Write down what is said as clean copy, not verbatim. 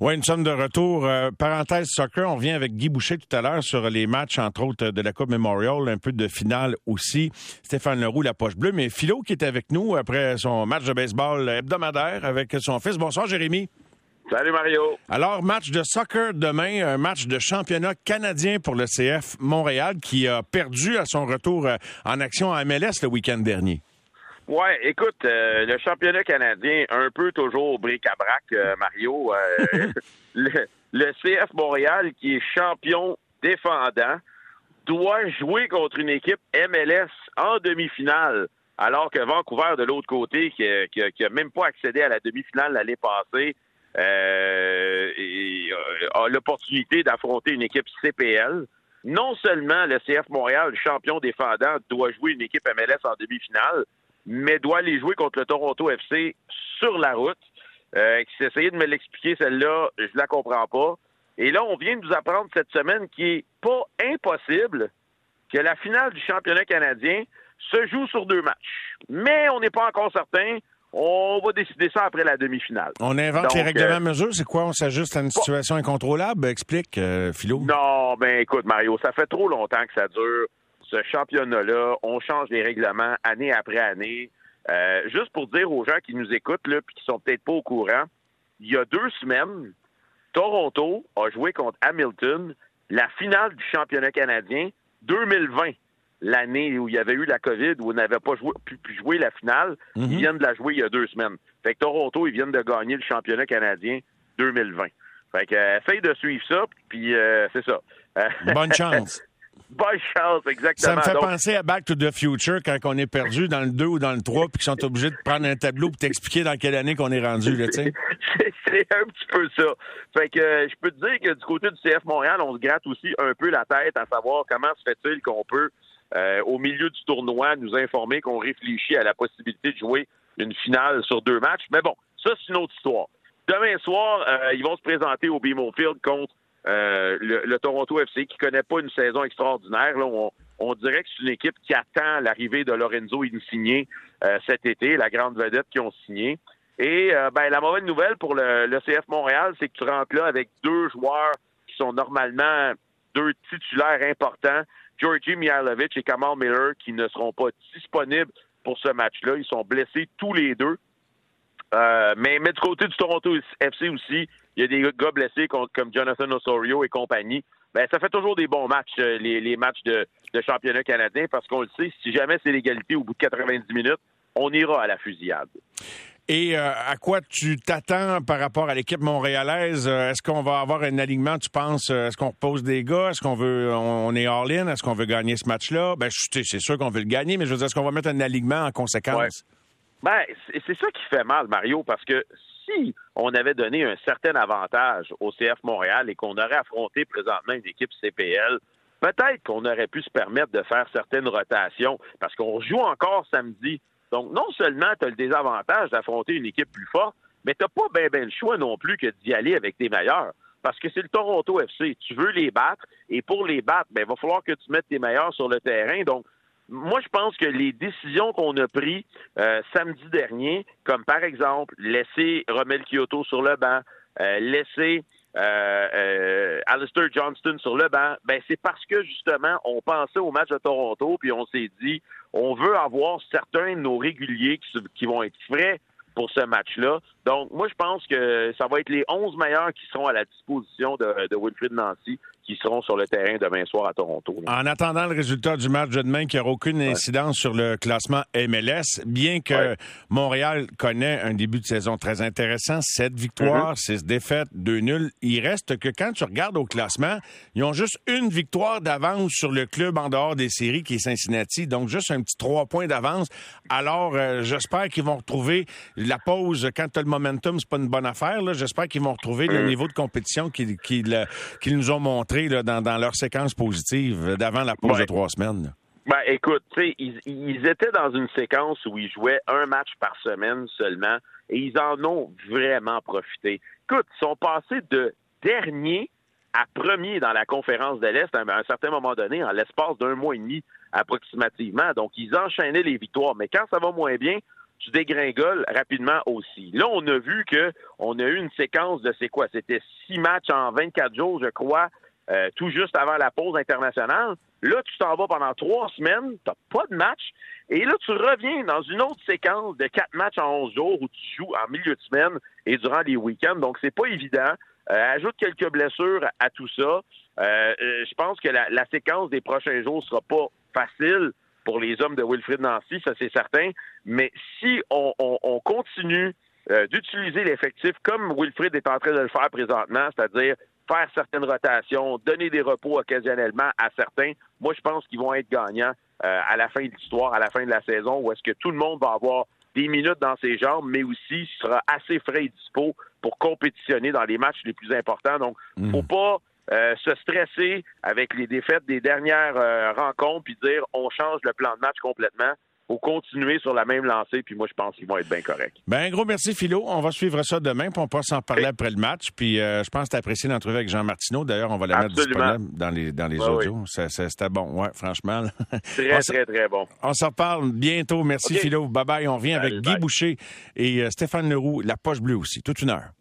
Oui, nous sommes de retour. Parenthèse soccer, on revient avec Guy Boucher tout à l'heure sur les matchs, entre autres, de la Coupe Memorial, un peu de finale aussi. Stéphane Leroux, la poche bleue. Mais Philo qui est avec nous après son match de baseball hebdomadaire avec son fils. Bonsoir, Jérémy. Salut, Mario. Alors, match de soccer demain, un match de championnat canadien pour le CF Montréal qui a perdu à son retour en action à MLS le week-end dernier. Oui, écoute, le championnat canadien, un peu toujours bric-à-brac, Mario. Le CF Montréal, qui est champion défendant, doit jouer contre une équipe MLS en demi-finale, alors que Vancouver, de l'autre côté, qui a même pas accédé à la demi-finale l'année passée, a l'opportunité d'affronter une équipe CPL. Non seulement le CF Montréal, champion défendant, doit jouer une équipe MLS en demi-finale, mais doit les jouer contre le Toronto FC sur la route. Qui essayait de me l'expliquer, celle-là, je la comprends pas. Et là, on vient de nous apprendre cette semaine qu'il n'est pas impossible que la finale du championnat canadien se joue sur deux matchs. Mais on n'est pas encore certain. On va décider ça après la demi-finale. On invente les règlements à mesure? C'est quoi? On s'ajuste à une situation incontrôlable? Explique, Philo. Non, ben écoute, Mario, ça fait trop longtemps que ça dure. Ce championnat-là, on change les règlements année après année. Juste pour dire aux gens qui nous écoutent là, puis qui sont peut-être pas au courant, il y a 2 semaines, Toronto a joué contre Hamilton la finale du championnat canadien 2020, l'année où il y avait eu la COVID, où on n'avait pas pu jouer la finale. Mm-hmm. Ils viennent de la jouer il y a 2 semaines. Fait que Toronto, ils viennent de gagner le championnat canadien 2020. Fait que essaye de suivre ça, puis c'est ça. Bonne chance. Bonne chance, exactement. Ça me fait penser à Back to the Future quand on est perdu dans le 2 ou dans le 3 puis qu'ils sont obligés de prendre un tableau pour t'expliquer dans quelle année qu'on est rendu. Là, c'est un petit peu ça. Fait que je peux te dire que du côté du CF Montréal, on se gratte aussi un peu la tête à savoir comment se fait-il qu'on peut, au milieu du tournoi, nous informer qu'on réfléchit à la possibilité de jouer une finale sur 2 matchs. Mais bon, ça, c'est une autre histoire. Demain soir, ils vont se présenter au BMO Field contre le Toronto FC qui connaît pas une saison extraordinaire. Là, on dirait que c'est une équipe qui attend l'arrivée de Lorenzo Insigné cet été, la grande vedette qu'ils ont signé. Et la mauvaise nouvelle pour le CF Montréal, c'est que tu rentres là avec 2 joueurs qui sont normalement 2 titulaires importants, Georgie Mihaljevic et Kamal Miller, qui ne seront pas disponibles pour ce match-là. Ils sont blessés tous les 2. Mais du côté du Toronto FC aussi, il y a des gars blessés comme Jonathan Osorio et compagnie. Ben, ça fait toujours des bons matchs, les matchs de championnat canadien, parce qu'on le sait, si jamais c'est l'égalité au bout de 90 minutes, on ira à la fusillade. Et à quoi tu t'attends par rapport à l'équipe montréalaise? Est-ce qu'on va avoir un alignement, tu penses? Est-ce qu'on repose des gars? Est-ce qu'on veut, on est all-in? Est-ce qu'on veut gagner ce match-là? Ben, c'est sûr qu'on veut le gagner, mais je veux dire, est-ce qu'on va mettre un alignement en conséquence? Ouais. Ben, c'est ça qui fait mal, Mario, parce que si on avait donné un certain avantage au CF Montréal et qu'on aurait affronté présentement une équipe CPL, peut-être qu'on aurait pu se permettre de faire certaines rotations, parce qu'on joue encore samedi. Donc, non seulement tu as le désavantage d'affronter une équipe plus forte, mais tu n'as pas ben le choix non plus que d'y aller avec tes meilleurs, parce que c'est le Toronto FC. Tu veux les battre, et pour les battre, ben, il va falloir que tu mettes tes meilleurs sur le terrain, donc moi, je pense que les décisions qu'on a prises samedi dernier, comme par exemple laisser Romel Kyoto sur le banc, laisser Alistair Johnston sur le banc, ben c'est parce que justement, on pensait au match de Toronto, puis on s'est dit, on veut avoir certains de nos réguliers qui vont être frais pour ce match-là. Donc, moi, je pense que ça va être les 11 meilleurs qui seront à la disposition de Wilfrid Nancy qui seront sur le terrain demain soir à Toronto. Là. En attendant le résultat du match de demain qui n'aura aucune incidence sur le classement MLS, bien que Montréal connaît un début de saison très intéressant, 7 victoires, 6 défaites, 2 nuls, il reste que quand tu regardes au classement, ils ont juste une victoire d'avance sur le club en dehors des séries qui est Cincinnati, donc juste un petit 3 points d'avance. Alors, j'espère qu'ils vont retrouver la pause. Quand tu as le momentum, c'est pas une bonne affaire. Là. J'espère qu'ils vont retrouver le niveau de compétition qu'ils nous ont montré dans leur séquence positive d'avant la pause de 3 semaines. Ben, écoute, ils étaient dans une séquence où ils jouaient un match par semaine seulement et ils en ont vraiment profité. Écoute, ils sont passés de dernier à premier dans la conférence de l'Est à un certain moment donné, en l'espace d'1 mois et demi approximativement. Donc, ils enchaînaient les victoires. Mais quand ça va moins bien, tu dégringoles rapidement aussi. Là, on a vu qu'on a eu une séquence de c'est quoi? C'était 6 matchs en 24 jours, je crois, tout juste avant la pause internationale. Là, tu t'en vas pendant 3 semaines, t'as pas de match, et là, tu reviens dans une autre séquence de 4 matchs en 11 jours où tu joues en milieu de semaine et durant les week-ends, donc c'est pas évident. Ajoute quelques blessures à tout ça. Je pense que la séquence des prochains jours sera pas facile pour les hommes de Wilfrid Nancy, ça c'est certain, mais si on continue d'utiliser l'effectif comme Wilfrid est en train de le faire présentement, c'est-à-dire faire certaines rotations, donner des repos occasionnellement à certains, moi je pense qu'ils vont être gagnants à la fin de l'histoire, à la fin de la saison, où est-ce que tout le monde va avoir des minutes dans ses jambes, mais aussi sera assez frais et dispo pour compétitionner dans les matchs les plus importants. Donc, il ne faut pas se stresser avec les défaites des dernières rencontres puis dire on change le plan de match complètement. Il faut continuer sur la même lancée, puis moi, je pense qu'ils vont être bien corrects. Bien, gros merci, Philo. On va suivre ça demain, puis on va s'en parler après le match. Puis je pense que tu as apprécié l'entrevue avec Jean Martineau. D'ailleurs, on va la mettre disponible dans les audios. Oui. C'était bon, ouais, franchement. Très bon. On s'en reparle bientôt. Merci, Philo. Bye-bye. On revient avec Guy Boucher et Stéphane Leroux, La Poche Bleue aussi. Toute une heure.